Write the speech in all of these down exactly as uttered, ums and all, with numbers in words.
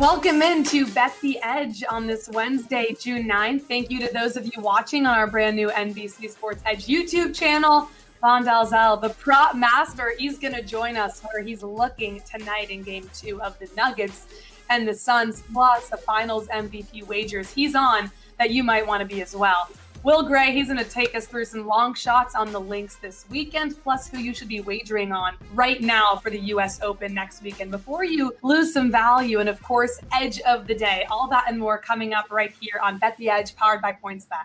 Welcome in to Bet the Edge on this Wednesday, June ninth. Thank you to those of you watching on our brand new N B C Sports Edge YouTube channel. Von Dalzell, the prop master, he's going to join us where he's looking tonight in game two of the Nuggets and the Suns, plus the finals M V P wagers he's on that you might want to be as well. Will Gray, he's going to take us through some long shots on the links this weekend, plus who you should be wagering on right now for the U S Open next weekend before you lose some value. And, of course, Edge of the Day. All that and more coming up right here on Bet the Edge, powered by PointsBet.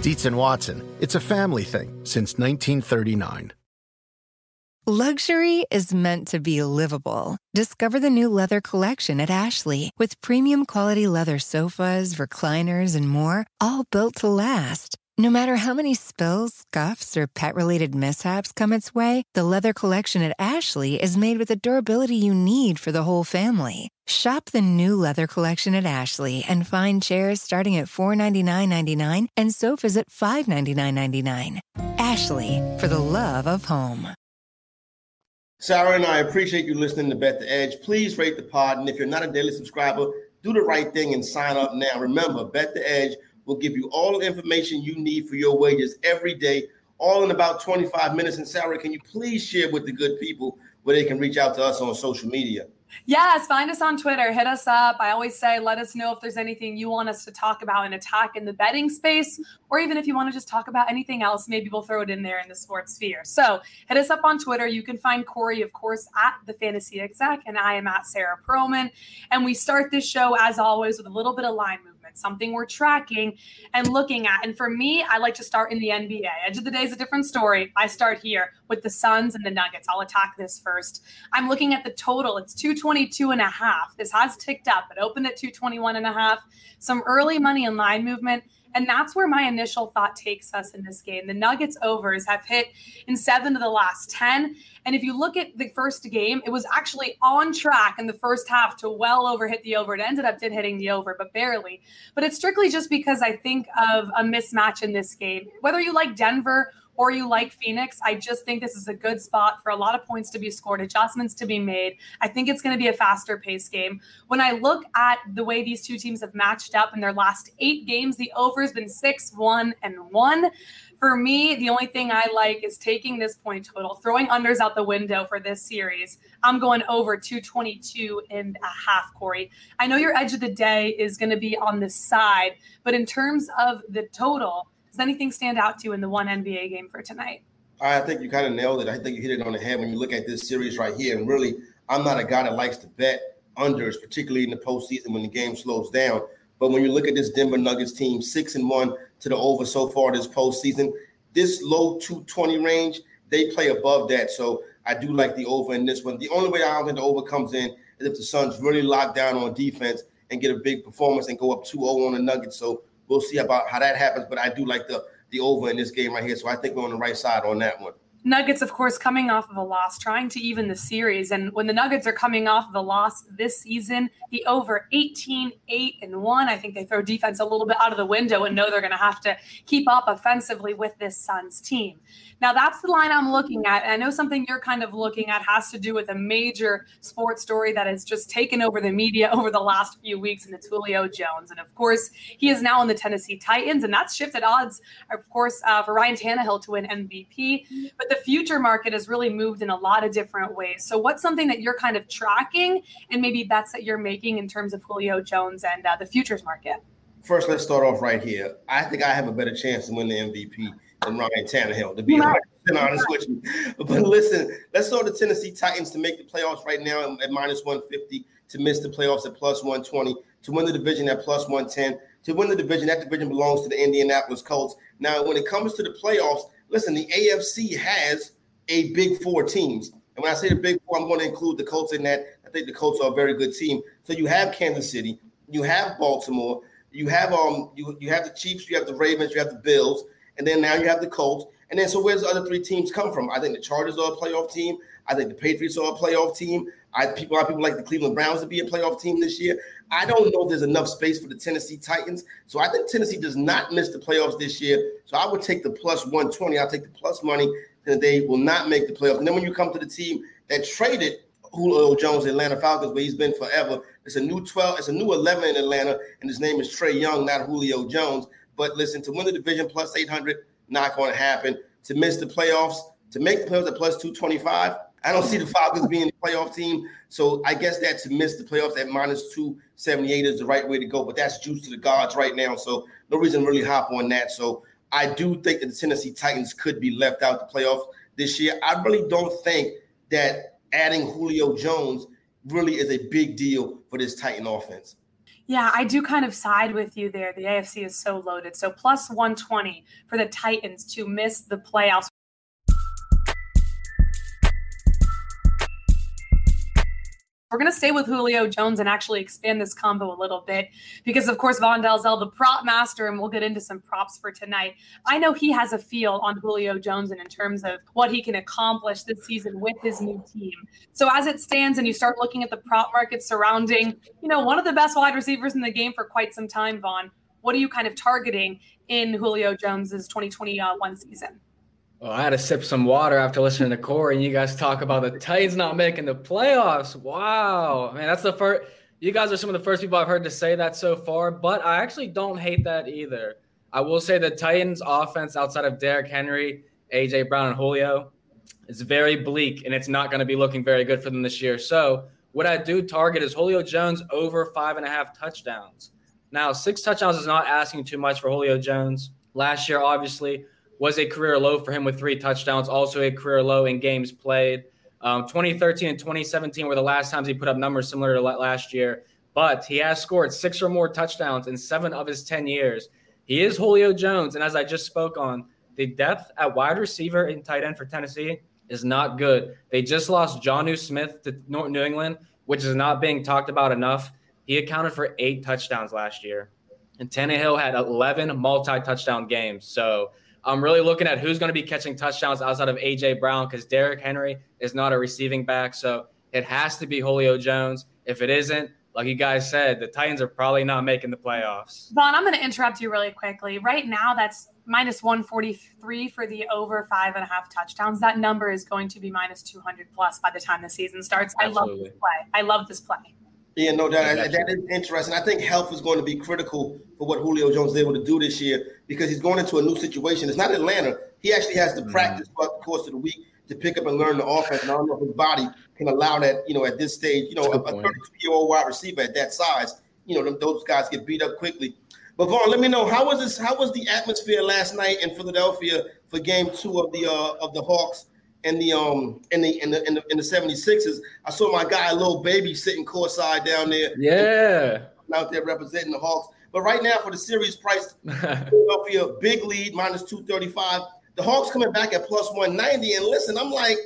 Dietz and Watson, it's a family thing since nineteen thirty-nine. Luxury is meant to be livable. Discover the new leather collection at Ashley with premium quality leather sofas, recliners, and more, all built to last. No matter how many spills, scuffs, or pet-related mishaps come its way, the leather collection at Ashley is made with the durability you need for the whole family. Shop the new leather collection at Ashley and find chairs starting at four hundred ninety-nine ninety-nine dollars and sofas at five hundred ninety-nine ninety-nine dollars. Ashley, for the love of home. Sarah and I appreciate you listening to Bet the Edge. Please rate the pod, and if you're not a daily subscriber, do the right thing and sign up now. Remember, Bet the Edge will give you all the information you need for your wages every day, all in about twenty-five minutes. And Sarah, can you please share with the good people where they can reach out to us on social media? Yes, find us on Twitter. Hit us up. I always say, let us know if there's anything you want us to talk about and attack in the betting space, or even if you want to just talk about anything else, maybe we'll throw it in there in the sports sphere. So hit us up on Twitter. You can find Corey, of course, at The Fantasy Exec, and I am at Sarah Perlman. And we start this show, as always, with a little bit of line movement, something we're tracking and looking at. And for me, I like to start in the N B A. Edge of the Day is a different story. I start here with the Suns and the Nuggets. I'll attack this first. I'm looking at the total. It's two twenty-two and a half. This has ticked up. It opened at two twenty-one and a half. Some early money and line movement. And that's where my initial thought takes us in this game. The Nuggets overs have hit in seven of the last ten. And if you look at the first game, it was actually on track in the first half to well over hit the over. It ended up did hitting the over, but barely. But it's strictly just because I think of a mismatch in this game. Whether you like Denver or you like Phoenix, I just think this is a good spot for a lot of points to be scored, adjustments to be made. I think it's going to be a faster-paced game. When I look at the way these two teams have matched up in their last eight games, the over has been six, one, and one. For me, the only thing I like is taking this point total, throwing unders out the window for this series. I'm going over two twenty-two and a half, Corey. I know your edge of the day is going to be on this side, but in terms of the total, Does anything stand out to you in the one N B A game for tonight? I think you kind of nailed it. I think you hit it on the head when you look at this series right here. And really, I'm not a guy that likes to bet unders, particularly in the postseason when the game slows down. But when you look at this Denver Nuggets team, six and one to the over so far this postseason, this low two twenty range, they play above that. So I do like the over in this one. The only way I don't think the over comes in is if the Suns really lock down on defense and get a big performance and go up two oh on the Nuggets. So we'll see about how that happens. But I do like the the over in this game right here. So I think we're on the right side on that one. Nuggets, of course, coming off of a loss, trying to even the series. And when the Nuggets are coming off of a loss this season, the over eighteen, eight, and one, I think they throw defense a little bit out of the window and know they're going to have to keep up offensively with this Suns team. Now, that's the line I'm looking at. And I know something you're kind of looking at has to do with a major sports story that has just taken over the media over the last few weeks, and it's Julio Jones. And, of course, he is now in the Tennessee Titans, and that's shifted odds, of course, uh, for Ryan Tannehill to win M V P. But the The future market has really moved in a lot of different ways. So what's something that you're kind of tracking and maybe bets that you're making in terms of Julio Jones and uh, the futures market? First, let's start off right here. I think I have a better chance to win the M V P than Ryan Tannehill, to be yeah. honest with you. But listen, let's throw the Tennessee Titans to make the playoffs right now at minus one fifty, to miss the playoffs at plus one twenty, to win the division at plus one ten, to win the division. That division belongs to the Indianapolis Colts. Now, when it comes to the playoffs, listen, the A F C has a big four teams. And when I say the big four, I'm going to include the Colts in that. I think the Colts are a very good team. So you have Kansas City, you have Baltimore, you have um, you, you have the Chiefs, you have the Ravens, you have the Bills, and then now you have the Colts. And then so where's the other three teams come from? I think the Chargers are a playoff team. I think the Patriots are a playoff team. I people, a lot of people like the Cleveland Browns to be a playoff team this year. I don't know if there's enough space for the Tennessee Titans. So I think Tennessee does not miss the playoffs this year. So I would take the plus one twenty. I'll take the plus money that they will not make the playoffs. And then when you come to the team that traded Julio Jones, the Atlanta Falcons, where he's been forever, it's a new twelve, it's a new eleven in Atlanta, and his name is Trae Young, not Julio Jones. But listen, to win the division plus eight hundred, not going to happen. To miss the playoffs, to make the playoffs at plus two twenty-five, I don't see the Falcons being the playoff team. So I guess that to miss the playoffs at minus two seventy-eight is the right way to go. But that's juice to the gods right now. So no reason to really hop on that. So I do think that the Tennessee Titans could be left out the playoffs this year. I really don't think that adding Julio Jones really is a big deal for this Titan offense. Yeah, I do kind of side with you there. The A F C is so loaded. So plus one twenty for the Titans to miss the playoffs. We're going to stay with Julio Jones and actually expand this combo a little bit because, of course, Von Dalzell, the prop master, and we'll get into some props for tonight. I know he has a feel on Julio Jones and in terms of what he can accomplish this season with his new team. So as it stands and you start looking at the prop market surrounding, you know, one of the best wide receivers in the game for quite some time, Von, what are you kind of targeting in Julio Jones's twenty twenty-one season? Well, I had to sip some water after listening to Corey and you guys talk about the Titans not making the playoffs. Wow. Man, that's the first – you guys are some of the first people I've heard to say that so far, but I actually don't hate that either. I will say the Titans' offense outside of Derrick Henry, A J Brown, and Julio is very bleak, and it's not going to be looking very good for them this year. So what I do target is Julio Jones over five and a half touchdowns. Now, six touchdowns is not asking too much for Julio Jones. Last year, obviously – was a career low for him with three touchdowns, also a career low in games played. Um, twenty thirteen and twenty seventeen were the last times he put up numbers similar to last year, but he has scored six or more touchdowns in seven of his ten years. He is Julio Jones, and as I just spoke on, the depth at wide receiver and tight end for Tennessee is not good. They just lost Jonnu Smith to New England, which is not being talked about enough. He accounted for eight touchdowns last year, and Tannehill had eleven multi-touchdown games, so – I'm really looking at who's going to be catching touchdowns outside of A J Brown because Derrick Henry is not a receiving back. So it has to be Julio Jones. If it isn't, like you guys said, the Titans are probably not making the playoffs. Von, I'm going to interrupt you really quickly. Right now, that's minus one forty-three for the over five and a half touchdowns. That number is going to be minus two hundred plus by the time the season starts. Absolutely. I love this play. I love this play. Yeah, no, that, that is interesting. I think health is going to be critical for what Julio Jones is able to do this year because he's going into a new situation. It's not Atlanta. He actually has to practice throughout the course of the week to pick up and learn the offense. And I don't know if his body can allow that, you know, at this stage. You know, a thirty-two-year-old wide receiver at that size, you know, them, those guys get beat up quickly. But Vaughn, let me know, how was this? How was the atmosphere last night in Philadelphia for Game Two of the uh, of the Hawks and the um and the and the, and the, and the 76ers? I saw my guy Lil Baby sitting courtside down there. Yeah, out there representing the Hawks. But right now, for the series price, Philadelphia big lead minus two thirty-five. The Hawks coming back at plus one ninety. And listen, I'm like,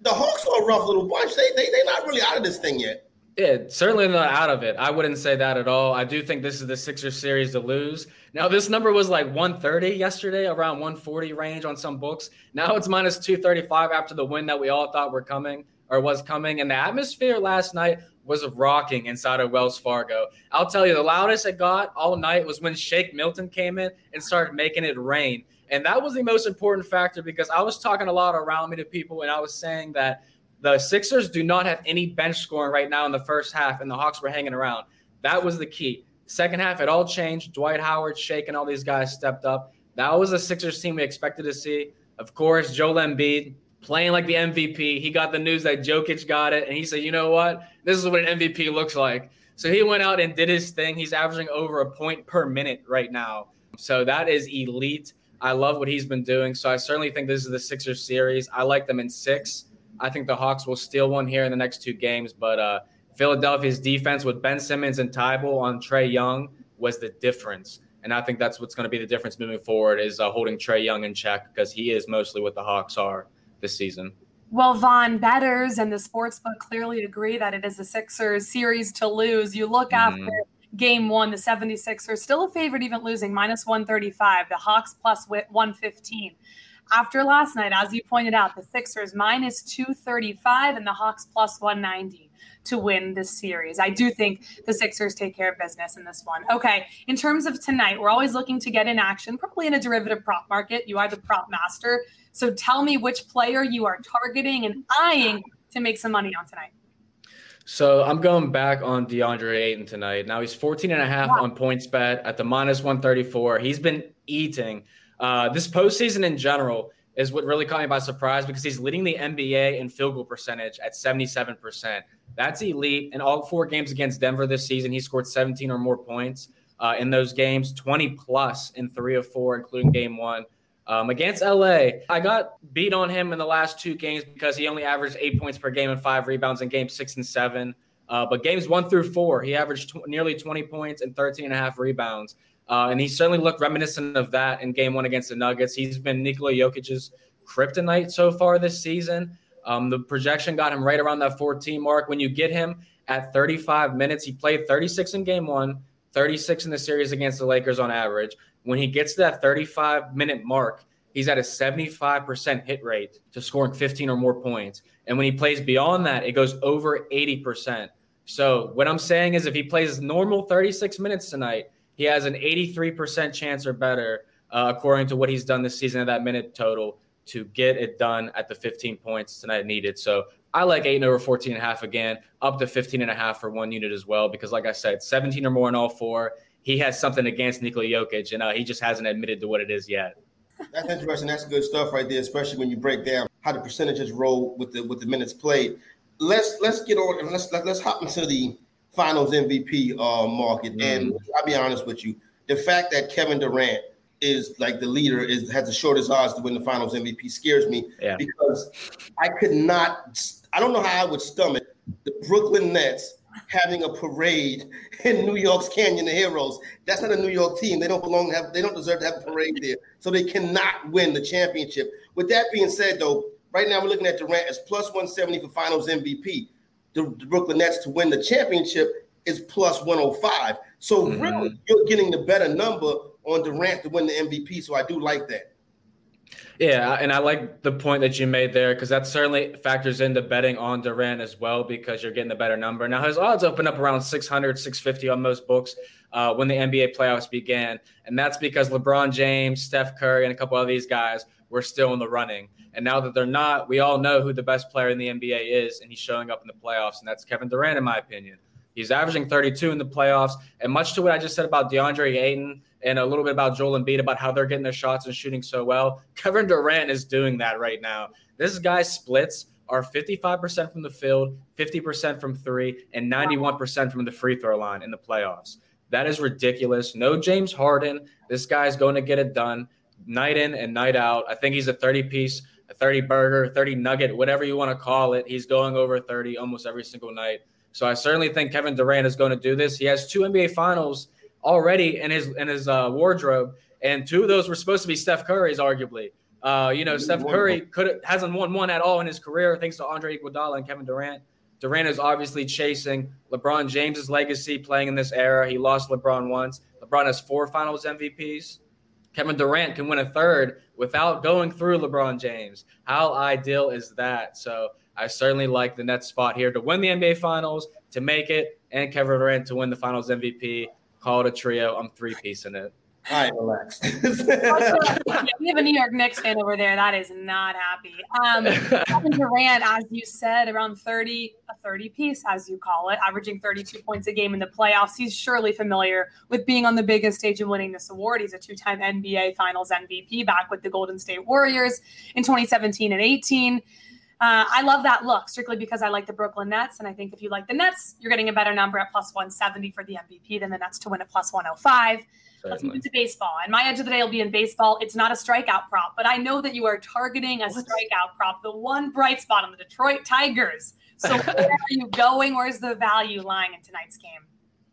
the Hawks are a rough little bunch. They they they're not really out of this thing yet. Yeah, certainly not out of it. I wouldn't say that at all. I do think this is the Sixers series to lose. Now, this number was like one thirty yesterday, around one forty range on some books. Now it's minus two thirty-five after the win that we all thought were coming or was coming. And the atmosphere last night was rocking inside of Wells Fargo. I'll tell you, the loudest it got all night was when Shake Milton came in and started making it rain. And that was the most important factor, because I was talking a lot around me to people, and I was saying that the Sixers do not have any bench scoring right now in the first half, and the Hawks were hanging around. That was the key. Second half, it all changed. Dwight Howard, Shake, and all these guys stepped up. That was the Sixers team we expected to see. Of course, Joel Embiid playing like the M V P. He got the news that Jokic got it, and he said, you know what? This is what an M V P looks like. So he went out and did his thing. He's averaging over a point per minute right now. So that is elite. I love what he's been doing. So I certainly think this is the Sixers series. I like them in six. I think the Hawks will steal one here in the next two games, but uh, Philadelphia's defense with Ben Simmons and Tybal on Trae Young was the difference, and I think that's what's going to be the difference moving forward is uh, holding Trae Young in check, because he is mostly what the Hawks are this season. Well, Vaughn, bettors and the sportsbook clearly agree that it is the Sixers series to lose. You look after mm. Game one, the 76ers still a favorite, even losing minus one thirty-five, the Hawks plus one fifteen. After last night, as you pointed out, the Sixers minus two thirty-five and the Hawks plus one ninety to win this series. I do think the Sixers take care of business in this one. Okay, in terms of tonight, we're always looking to get in action, probably in a derivative prop market. You are the prop master. So tell me which player you are targeting and eyeing to make some money on tonight. So I'm going back on DeAndre Ayton tonight. Now he's fourteen and a half wow. on points bet at the minus one thirty-four. He's been eating. Uh, this postseason in general is what really caught me by surprise, because he's leading the N B A in field goal percentage at seventy-seven percent. That's elite. In all four games against Denver this season, he scored seventeen or more points uh, in those games, twenty plus in three of four, including game one. Um, against L A, I got beat on him in the last two games because he only averaged eight points per game and five rebounds in games six and seven. Uh, but games one through four, he averaged tw- nearly twenty points and thirteen and a half rebounds. Uh, and he certainly looked reminiscent of that in game one against the Nuggets. He's been Nikola Jokic's kryptonite so far this season. Um, the projection got him right around that fourteen mark. When you get him at thirty-five minutes, he played thirty-six in game one, thirty-six in the series against the Lakers on average. When he gets to that thirty-five minute mark, he's at a seventy-five percent hit rate to scoring fifteen or more points. And when he plays beyond that, it goes over eighty percent. So what I'm saying is, if he plays normal thirty-six minutes tonight, he has an eighty-three percent chance or better, uh, according to what he's done this season at that minute total, to get it done at the fifteen points tonight needed. So I like Ayton over fourteen and a half again, up to fifteen and a half for one unit as well, because like I said, seventeen or more in all four. He has something against Nikola Jokic, and uh, he just hasn't admitted to what it is yet. That's interesting. That's good stuff right there, especially when you break down how the percentages roll with the with the minutes played. Let's let's get on and let's let's hop into the Finals M V P uh, market, and I'll be honest with you, the fact that Kevin Durant is like the leader, is has the shortest odds to win the Finals M V P scares me yeah. because I could not, I don't know how I would stomach the Brooklyn Nets having a parade in New York's Canyon of Heroes. That's not a New York team. They don't belong to have, they don't deserve to have a parade there, so they cannot win the championship. With that being said, though, right now we're looking at Durant as plus one seventy for Finals M V P. The Brooklyn Nets to win the championship is plus one oh five. So mm-hmm. really, you're getting the better number on Durant to win the M V P. So I do like that. Yeah, and I like the point that you made there, because that certainly factors into betting on Durant as well, because you're getting a better number. Now, his odds open up around six hundred, six fifty on most books uh, when the N B A playoffs began. And that's because LeBron James, Steph Curry, and a couple of these guys were still in the running. And now that they're not, we all know who the best player in the N B A is, and he's showing up in the playoffs, and that's Kevin Durant, in my opinion. He's averaging thirty-two in the playoffs. And much to what I just said about DeAndre Ayton and a little bit about Joel Embiid, about how they're getting their shots and shooting so well, Kevin Durant is doing that right now. This guy's splits are fifty-five percent from the field, fifty percent from three, and ninety-one percent from the free throw line in the playoffs. That is ridiculous. No James Harden. This guy's going to get it done night in and night out. I think he's a thirty-piece, a thirty-burger, thirty-nugget, whatever you want to call it. He's going over thirty almost every single night. So I certainly think Kevin Durant is going to do this. He has two N B A Finals already in his in his uh, wardrobe, and two of those were supposed to be Steph Curry's, arguably. Uh, you know, Steph Curry could hasn't won one at all in his career, thanks to Andre Iguodala and Kevin Durant. Durant is obviously chasing LeBron James's legacy playing in this era. He lost LeBron once. LeBron has four Finals M V Ps. Kevin Durant can win a third without going through LeBron James. How ideal is that? So I certainly like the Nets spot here to win the N B A Finals, to make it, and Kevin Durant to win the Finals M V P. Call it a trio. I'm three-piecing it. All right, relax. We have a New York Knicks fan over there that is not happy. Um, Kevin Durant, as you said, around thirty, a thirty-piece, as you call it, averaging thirty-two points a game in the playoffs. He's surely familiar with being on the biggest stage and winning this award. He's a two-time N B A Finals M V P back with the Golden State Warriors in twenty seventeen and eighteen. Uh, I love that look strictly because I like the Brooklyn Nets. And I think if you like the Nets, you're getting a better number at plus one seventy for the M V P than the Nets to win at plus one oh five. Certainly. Let's move to baseball. And my edge of the day will be in baseball. It's not a strikeout prop, but I know that you are targeting a what? strikeout prop, the one bright spot on the Detroit Tigers. So where are you going? Where's the value lying in tonight's game?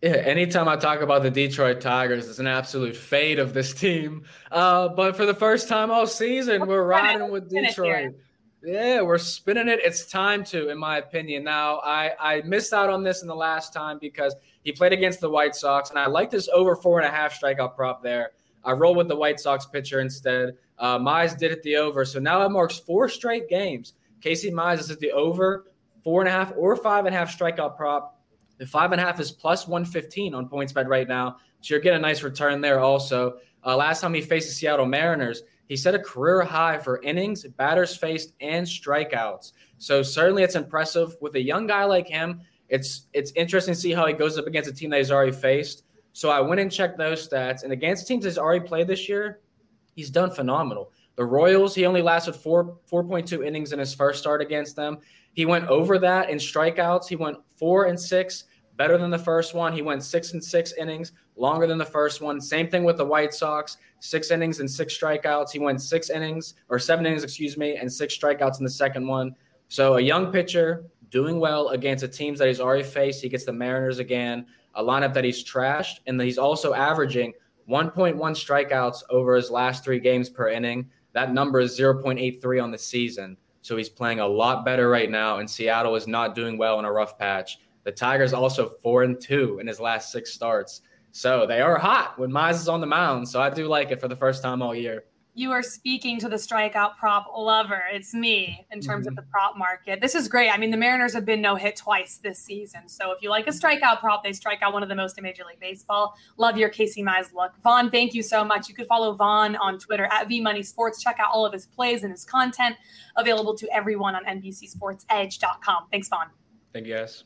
Yeah, anytime I talk about the Detroit Tigers, it's an absolute fade of this team. Uh, but for the first time all season, we're riding with Detroit. Yeah, we're spinning it. It's time to, in my opinion. Now, I, I missed out on this in the last time because he played against the White Sox, and I like this over four and a half strikeout prop there. I roll with the White Sox pitcher instead. Uh, Mize did it the over, so now it marks four straight games. Casey Mize is at the over, four and a half or five and a half strikeout prop. The five and a half is plus one fifteen on PointsBet right now, so you're getting a nice return there also. Uh, last time he faced the Seattle Mariners, he set a career high for innings, batters faced, and strikeouts. So certainly it's impressive. With a young guy like him, it's it's interesting to see how he goes up against a team that he's already faced. So I went and checked those stats. And against teams he's already played this year, he's done phenomenal. The Royals, he only lasted four, four point two innings in his first start against them. He went over that in strikeouts. He went four and six, better than the first one. He went six and six innings, longer than the first one. Same thing with the White Sox. Six innings and six strikeouts. He went six innings or seven innings, excuse me, and six strikeouts in the second one. So a young pitcher doing well against the teams that he's already faced. He gets the Mariners again, a lineup that he's trashed, and he's also averaging one point one strikeouts over his last three games per inning. That number is zero point eight three on the season. So he's playing a lot better right now, and Seattle is not doing well in a rough patch. The Tigers also four and two in his last six starts. So they are hot when Mize is on the mound. So I do like it for the first time all year. You are speaking to the strikeout prop lover. It's me in terms mm-hmm. of the prop market. This is great. I mean, the Mariners have been no hit twice this season. So if you like a strikeout prop, they strike out one of the most in Major League Baseball. Love your Casey Mize look. Vaughn, thank you so much. You could follow Vaughn on Twitter at V Money Sports. Check out all of his plays and his content available to everyone on N B C Sports Edge dot com. Thanks, Vaughn. Thank you, guys.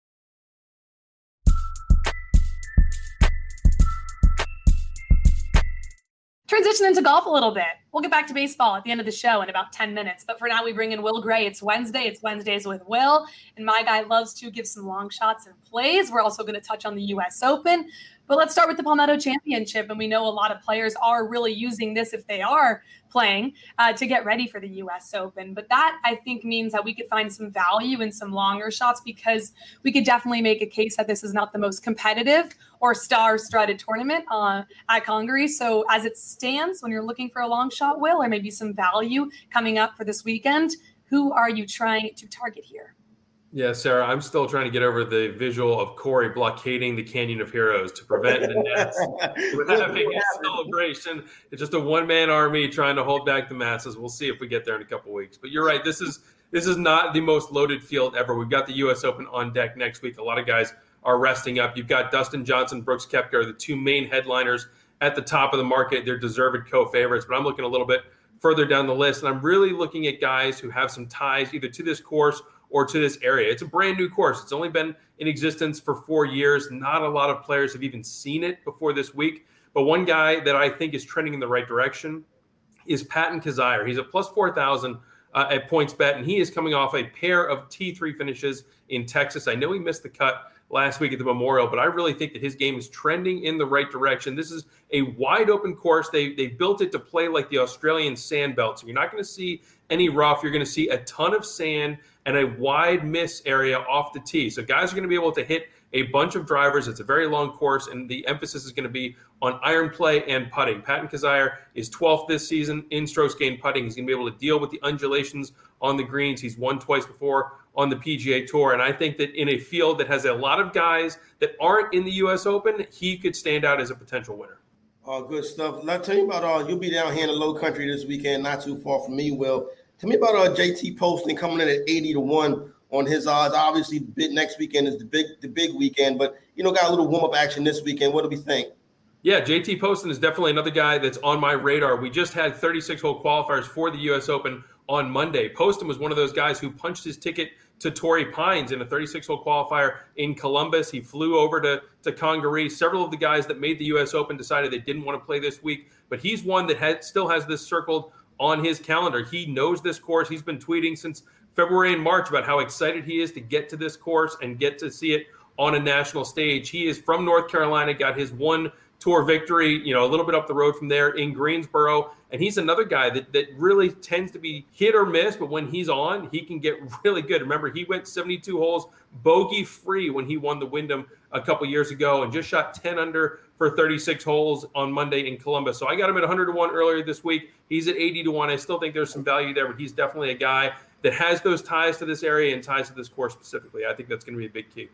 transition into golf a little bit. We'll get back to baseball at the end of the show in about ten minutes. But for now, we bring in Will Gray. It's Wednesday. It's Wednesdays with Will. And my guy loves to give some long shots and plays. We're also going to touch on the U S Open. But let's start with the Palmetto Championship. And we know a lot of players are really using this, if they are playing, uh, to get ready for the U S Open. But that, I think, means that we could find some value in some longer shots, because we could definitely make a case that this is not the most competitive or star-studded tournament uh, at Congaree. So as it stands, when you're looking for a long shot, Will, or maybe some value coming up for this weekend, who are you trying to target here? Yeah, Sarah, I'm still trying to get over the visual of Corey blockading the Canyon of Heroes to prevent the Nets from having a celebration. It's just a one-man army trying to hold back the masses. We'll see if we get there in a couple weeks. But you're right, this is this is not the most loaded field ever. We've got the U S Open on deck next week. A lot of guys are resting up. You've got Dustin Johnson, Brooks Koepka are the two main headliners at the top of the market. They're deserved co-favorites, but I'm looking a little bit further down the list, and I'm really looking at guys who have some ties either to this course or to this area. It's a brand new course. It's only been in existence for four years. Not a lot of players have even seen it before this week. But one guy that I think is trending in the right direction is Patton Kizzire. He's at plus four thousand uh, at points bet, and he is coming off a pair of T three finishes in Texas. I know he missed the cut last week at the Memorial, but I really think that his game is trending in the right direction. This is a wide open course. They they built it to play like the Australian sand belt. So you're not going to see any rough. You're going to see a ton of sand and a wide miss area off the tee. So guys are going to be able to hit a bunch of drivers. It's a very long course, and the emphasis is going to be on iron play and putting. Patton Kizzire is twelfth this season in strokes gained putting. He's going to be able to deal with the undulations on the greens. He's won twice before on the P G A Tour, and I think that in a field that has a lot of guys that aren't in the U S Open, he could stand out as a potential winner. Oh, good stuff. And I'll tell you about, uh, you'll be down here in the low country this weekend, not too far from me, Will. Tell me about uh, J T Poston coming in at eighty to one on his odds. Obviously, big, next weekend is the big the big weekend, but, you know, got a little warm-up action this weekend. What do we think? Yeah, J T Poston is definitely another guy that's on my radar. We just had thirty-six hole qualifiers for the U S Open on Monday. Poston was one of those guys who punched his ticket to Torrey Pines in a thirty-six hole qualifier in Columbus. He flew over to, to Congaree. Several of the guys that made the U S Open decided they didn't want to play this week, but he's one that had, still has this circled on his calendar. He knows this course. He's been tweeting since February and March about how excited he is to get to this course and get to see it on a national stage. He is from North Carolina, got his one tour victory, you know, a little bit up the road from there in Greensboro. And he's another guy that, that really tends to be hit or miss, but when he's on, he can get really good. Remember, he went seventy-two holes bogey free when he won the Wyndham a couple years ago and just shot ten under for thirty-six holes on Monday in Columbus. So I got him at one hundred to one earlier this week. He's at eighty to one. I still think there's some value there, but he's definitely a guy that has those ties to this area and ties to this course specifically. I think that's going to be a big key.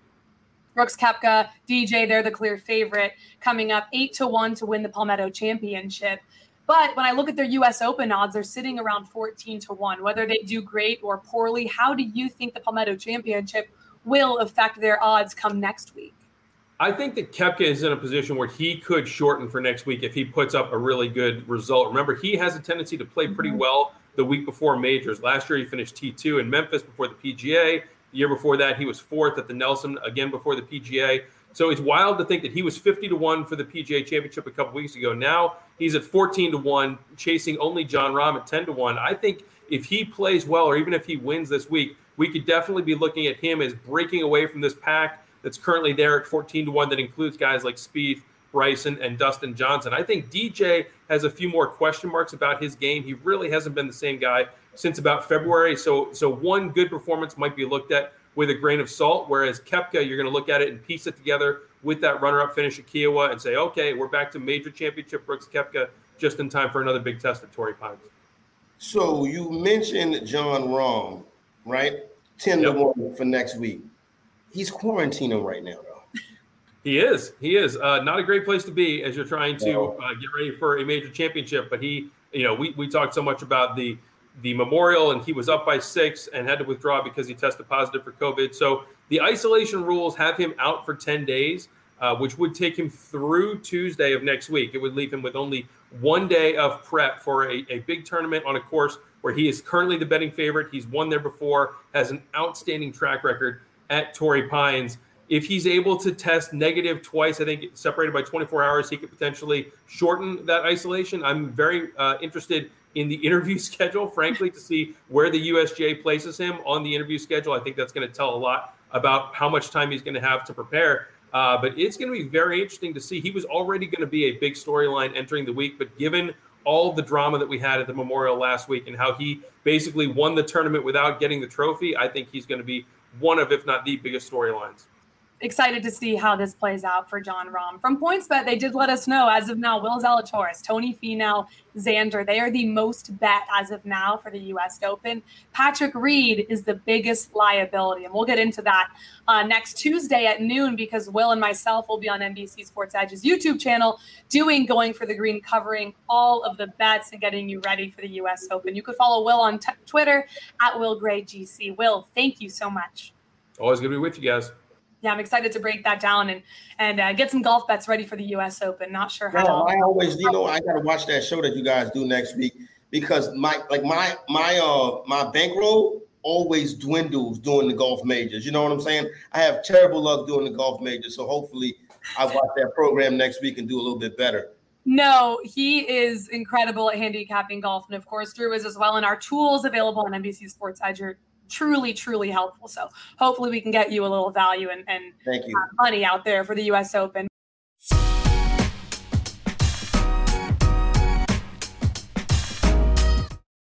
Brooks Koepka, D J, they're the clear favorite, coming up eight to one to win the Palmetto Championship. But when I look at their U S Open odds, they're sitting around fourteen to one. Whether they do great or poorly, how do you think the Palmetto Championship will affect their odds come next week? I think that Koepka is in a position where he could shorten for next week if he puts up a really good result. Remember, he has a tendency to play pretty well the week before majors. Last year, he finished T two in Memphis before the P G A. The year before that, he was fourth at the Nelson, again before the P G A. So it's wild to think that he was fifty to one for the P G A Championship a couple weeks ago. Now he's at fourteen to one, chasing only John Rahm at ten to one. I think if he plays well, or even if he wins this week, we could definitely be looking at him as breaking away from this pack that's currently there at fourteen to one that includes guys like Spieth, Bryson, and Dustin Johnson. I think D J has a few more question marks about his game. He really hasn't been the same guy since about February. So so one good performance might be looked at with a grain of salt, whereas Koepka, you're going to look at it and piece it together with that runner-up finish at Kiowa and say, okay, we're back to major championship Brooks Koepka, just in time for another big test at Torrey Pines. So you mentioned John Rahm, right? ten to one for next week. He's quarantining right now, though. He is. He is. Uh, not a great place to be as you're trying to uh, get ready for a major championship. But he, you know, we, we talked so much about the the Memorial, and he was up by six and had to withdraw because he tested positive for COVID. So the isolation rules have him out for ten days, uh, which would take him through Tuesday of next week. It would leave him with only one day of prep for a, a big tournament on a course where he is currently the betting favorite. He's won there before, has an outstanding track record at Torrey Pines. If he's able to test negative twice, I think separated by twenty-four hours, he could potentially shorten that isolation. I'm very uh, interested in the interview schedule, frankly, to see where the U S G A places him on the interview schedule. I think that's going to tell a lot about how much time he's going to have to prepare. Uh, but it's going to be very interesting to see. He was already going to be a big storyline entering the week, but given all the drama that we had at the Memorial last week and how he basically won the tournament without getting the trophy, I think he's going to be one of, if not the biggest storylines. Excited to see how this plays out for Jon Rahm. From PointsBet, they did let us know, as of now, Will Zalatoris, Tony Finau, Xander, they are the most bet as of now for the U S Open. Patrick Reed is the biggest liability, and we'll get into that uh, next Tuesday at noon, because Will and myself will be on N B C Sports Edge's YouTube channel doing Going for the Green, covering all of the bets and getting you ready for the U S Open. You could follow Will on t- Twitter, at Will Gray G C. Will, thank you so much. Always good to be with you guys. Yeah, I'm excited to break that down and and uh, get some golf bets ready for the U S Open. Not sure how. No, to- I always, you know, I gotta watch that show that you guys do next week, because my like my my uh my bankroll always dwindles during the golf majors. You know what I'm saying? I have terrible luck doing the golf majors, so hopefully I watch that program next week and do a little bit better. No, he is incredible at handicapping golf, and of course Drew is as well. And our tools available on N B C Sports Edge are truly, truly helpful. So hopefully we can get you a little value and, and Thank you. Uh, money out there for the U S Open.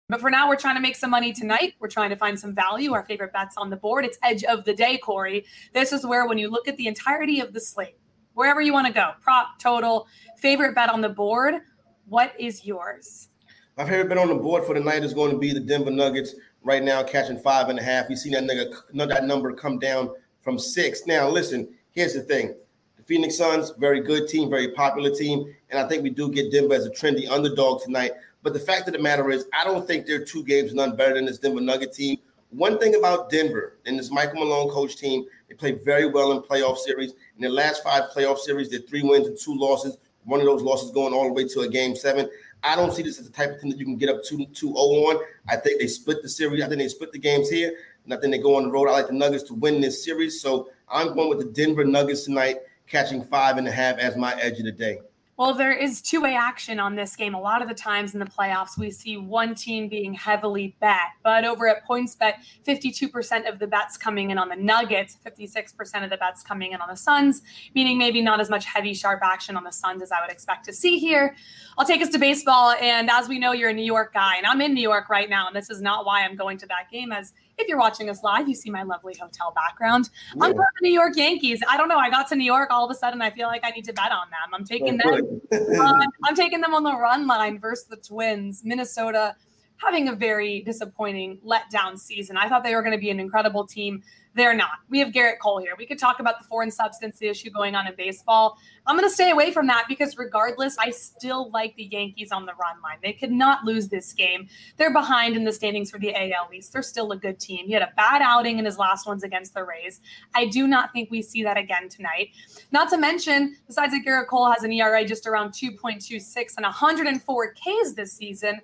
But for now, we're trying to make some money tonight. We're trying to find some value, our favorite bets on the board. It's Edge of the Day, Corey. This is where, when you look at the entirety of the slate, wherever you want to go, prop, total, favorite bet on the board, what is yours? My favorite bet on the board for tonight is going to be the Denver Nuggets. Right now, catching five and a half. We've seen that, nigga, that number come down from six. Now, listen, here's the thing. The Phoenix Suns, very good team, very popular team, and I think we do get Denver as a trendy underdog tonight. But the fact of the matter is, I don't think they're two games none better than this Denver Nugget team. One thing about Denver and this Michael Malone coach team, they play very well in playoff series. In their last five playoff series, they're three wins and two losses, one of those losses going all the way to a game seven. I don't see this as the type of thing that you can get up two oh on. I think they split the series. I think they split the games here. And I think they go on the road. I like the Nuggets to win this series. So I'm going with the Denver Nuggets tonight, catching five and a half as my edge of the day. Well, there is two-way action on this game. A lot of the times in the playoffs, we see one team being heavily bet. But over at PointsBet, fifty-two percent of the bets coming in on the Nuggets, fifty-six percent of the bets coming in on the Suns, meaning maybe not as much heavy, sharp action on the Suns as I would expect to see here. I'll take us to baseball. And as we know, you're a New York guy, and I'm in New York right now. And this is not why I'm going to that game, as if you're watching us live, you see my lovely hotel background. Yeah. I'm going to the New York Yankees. I don't know. I got to New York. All of a sudden, I feel like I need to bet on them. I'm taking them. um, I'm taking them on the run line versus the Twins. Minnesota having a very disappointing letdown season. I thought they were going to be an incredible team. They're not. We have Garrett Cole here. We could talk about the foreign substance issue going on in baseball. I'm going to stay away from that because regardless, I still like the Yankees on the run line. They could not lose this game. They're behind in the standings for the A L East. They're still a good team. He had a bad outing in his last ones against the Rays. I do not think we see that again tonight. Not to mention, besides that Garrett Cole has an E R A just around two point two six and one hundred four Ks this season,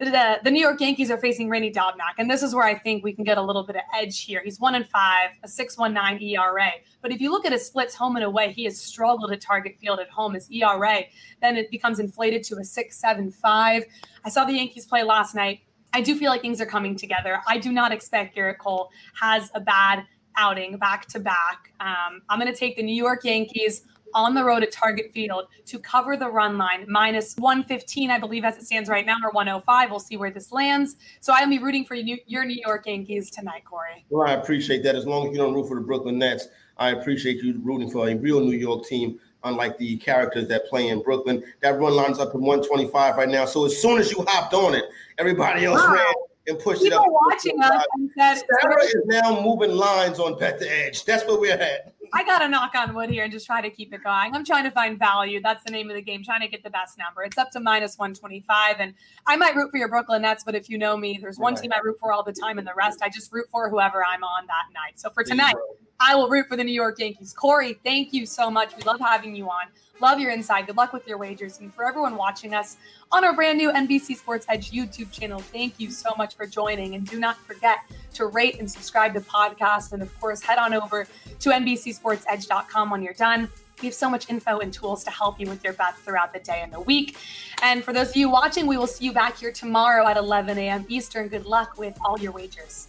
The, the New York Yankees are facing Randy Dobnak, and this is where I think we can get a little bit of edge here. He's one and five, a six point one nine E R A. But if you look at his splits home and away, he has struggled at Target Field at home. His E R A, then it becomes inflated to a six point seven five. I saw the Yankees play last night. I do feel like things are coming together. I do not expect Garrett Cole has a bad outing back to back. Um, I'm going to take the New York Yankees on the road at Target Field to cover the run line, minus one fifteen, I believe, as it stands right now, or one oh five. We'll see where this lands. So I'll be rooting for you, your New York Yankees tonight, Corey. Well, I appreciate that. As long as you don't root for the Brooklyn Nets, I appreciate you rooting for a real New York team, unlike the characters that play in Brooklyn. That run line's up at one twenty-five right now. So as soon as you hopped on it, everybody else wow. ran and pushed People it up. People watching us and said, Sarah is now moving lines on Bet the Edge. That's where we're at. I got to knock on wood here and just try to keep it going. I'm trying to find value. That's the name of the game, trying to get the best number. It's up to minus one twenty-five, and I might root for your Brooklyn Nets, but if you know me, there's one team I root for all the time, and the rest I just root for whoever I'm on that night. So for tonight, I will root for the New York Yankees. Corey, thank you so much. We love having you on. Love your insight. Good luck with your wagers. And for everyone watching us on our brand new N B C Sports Edge YouTube channel, thank you so much for joining. And do not forget to rate and subscribe to the podcast. And of course, head on over to N B C Sports Edge dot com when you're done. We have so much info and tools to help you with your bets throughout the day and the week. And for those of you watching, we will see you back here tomorrow at eleven a.m. Eastern. Good luck with all your wagers.